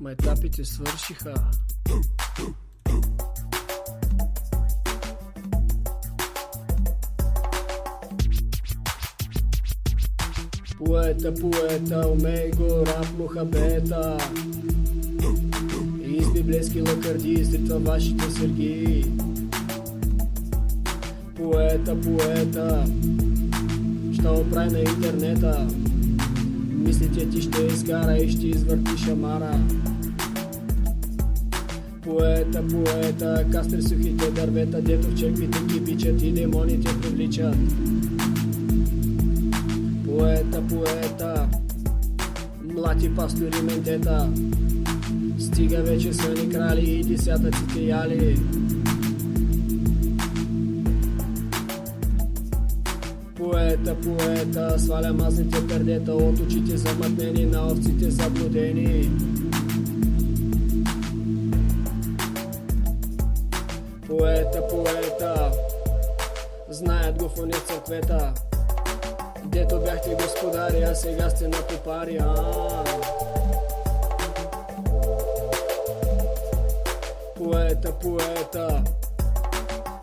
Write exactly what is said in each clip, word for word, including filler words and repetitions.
майтапите свършиха. Поета, поета, умей го, рап мухабета. И с библейски лакарди изритва вашите сергии. Поета, поета, ще оправи на интернета. Мислите ти ще изкара и ще извърти шамара. Поета, поета, кастри сухите дървета, дето в черквите кипичат и демоните привличат. Поета, поета, млати пастори ментета, стига вече са ни крали и десятъците яли. Поета, поета, сваля мазните пердета от очите замътнени на овците заблудени. Поета, поета, знаят го в оне църквета, дето бяхте господари, а сега сте на топари. Поета, поета,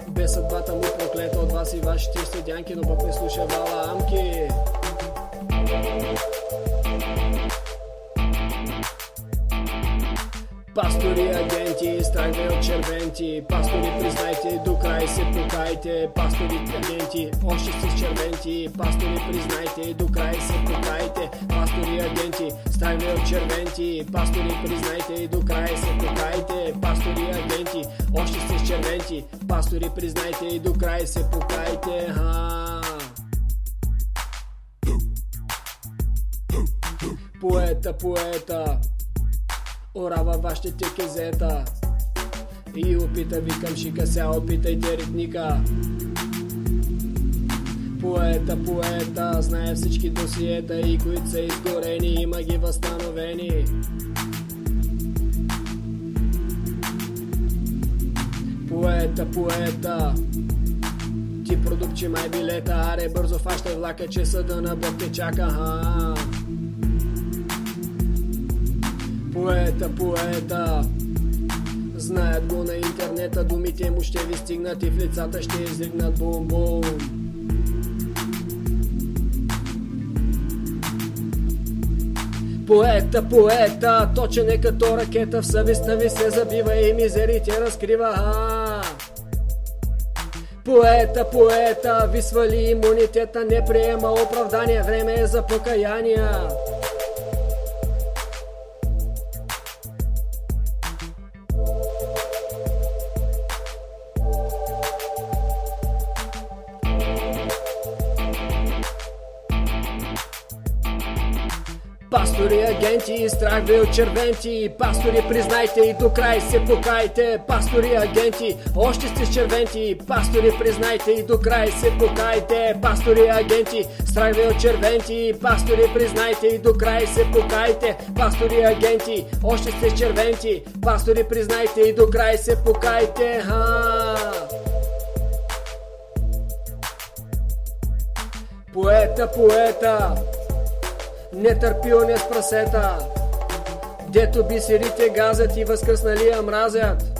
без съдбата му проклета от вас и вашите седянки, но пък не слуша вала амки. Пастори, агенти, страхве от червенти, пастори, признайте, до край се покайте, пастори, агенти, още си червенти, пастори, признайте, до край се покайте, пастори, агенти, страхве от червенти, пастори, признайте, до край се покайте, пастори, агенти, още си червенти, пастори, признайте, до край се покайте, ха. Поета, поета, орава вашите кезета и опита ви към шика, сега опитайте ритника. Поета, поета, знае всички досиета и които са изгорени, има ги възстановени. Поета, поета, ти продупчи май билета, аре бързо фащай влака, че съда на Бог те чака, ха. Поета, поета, знаят го на интернета, думите му ще ви стигнат и в лицата ще изригнат бум-бум. Поета, поета, точен е като ракета, в съвестта ви се забива и мизерите разкрива. А-а-а. Поета, поета, ви свали имунитета, не приема оправдание, време е за покаяния. Пастори, агенти, страх ви от червенти, пастори, признайте и до край се покайте, пастори, агенти, още сте червенти, пастори, признайте и до край се покайте, пастори, агенти, страх ви от червенти, пастори, признайте и до край се покайте, пастори, агенти, още сте червенти, пастори, признайте и до край се покайте, ха. Поета, поета, не търпи оне с прасета, дето бисерите газят и възкръсналия мразят.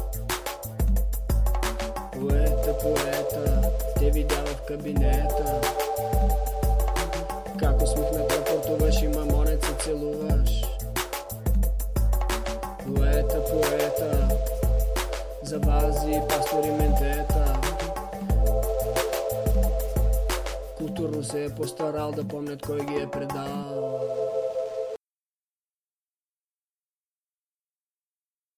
Поета, поета, те видява в кабинета, как усмихната портуваш и мамонец се целуваш. Поета, поета, забази пастори ментета, културно се е постарал да помнят кой ги е предал.